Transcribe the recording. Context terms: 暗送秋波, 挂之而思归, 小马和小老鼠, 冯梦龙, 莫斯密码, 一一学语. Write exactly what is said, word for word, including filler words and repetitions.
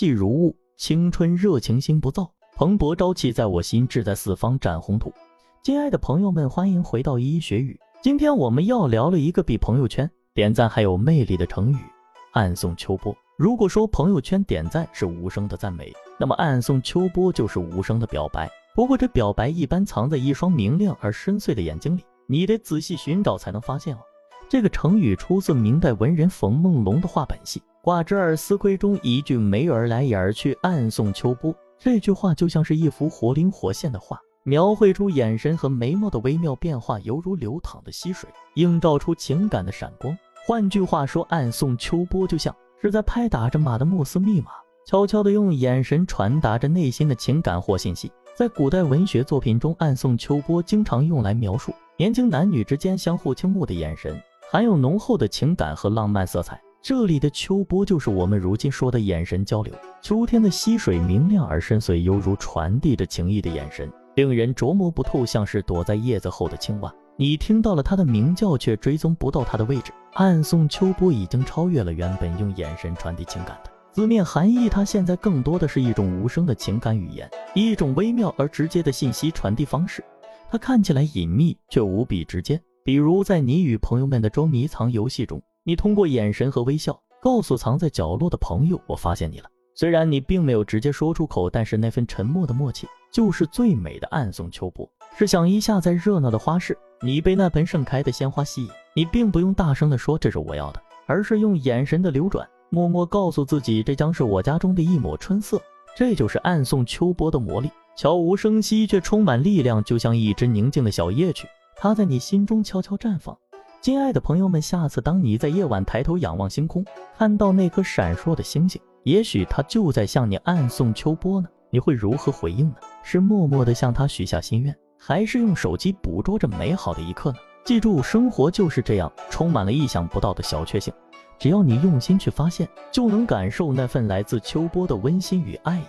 细如雾，青春热情心不躁，蓬勃朝气在我心，志在四方展宏图。亲爱的朋友们，欢迎回到一一学语。今天我们要聊了一个比朋友圈点赞还有魅力的成语，暗送秋波。如果说朋友圈点赞是无声的赞美，那么暗送秋波就是无声的表白。不过这表白一般藏在一双明亮而深邃的眼睛里，你得仔细寻找才能发现哦。这个成语出自明代文人冯梦龙的画本戏《挂之而思归》中一句梅儿来也而去，暗送秋波。这句话就像是一幅活灵活现的画，描绘出眼神和眉毛的微妙变化，犹如流淌的溪水，映照出情感的闪光。换句话说，暗送秋波就像是在拍打着马的莫斯密码，悄悄地用眼神传达着内心的情感或信息。在古代文学作品中，暗送秋波经常用来描述年轻男女之间相互倾慕的眼神，含有浓厚的情感和浪漫色彩。这里的秋波就是我们如今说的眼神交流。秋天的溪水明亮而深邃，犹如传递着情意的眼神，令人琢磨不透，像是躲在叶子后的青蛙，你听到了它的鸣叫，却追踪不到它的位置。暗送秋波已经超越了原本用眼神传递情感的字面含义，它现在更多的是一种无声的情感语言，一种微妙而直接的信息传递方式。它看起来隐秘，却无比直接。比如在你与朋友们的捉迷藏游戏中，你通过眼神和微笑告诉藏在角落的朋友，我发现你了。虽然你并没有直接说出口，但是那份沉默的默契就是最美的暗送秋波。试想一下，在热闹的花市，你被那盆盛开的鲜花吸引，你并不用大声地说这是我要的，而是用眼神的流转默默告诉自己，这将是我家中的一抹春色。这就是暗送秋波的魔力，悄无声息却充满力量，就像一只宁静的小夜曲，它在你心中悄悄绽放。亲爱的朋友们，下次当你在夜晚抬头仰望星空，看到那颗闪烁的星星，也许它就在向你暗送秋波呢。你会如何回应呢？是默默地向他许下心愿，还是用手机捕捉着美好的一刻呢？记住，生活就是这样，充满了意想不到的小确幸。只要你用心去发现，就能感受那份来自秋波的温馨与爱意。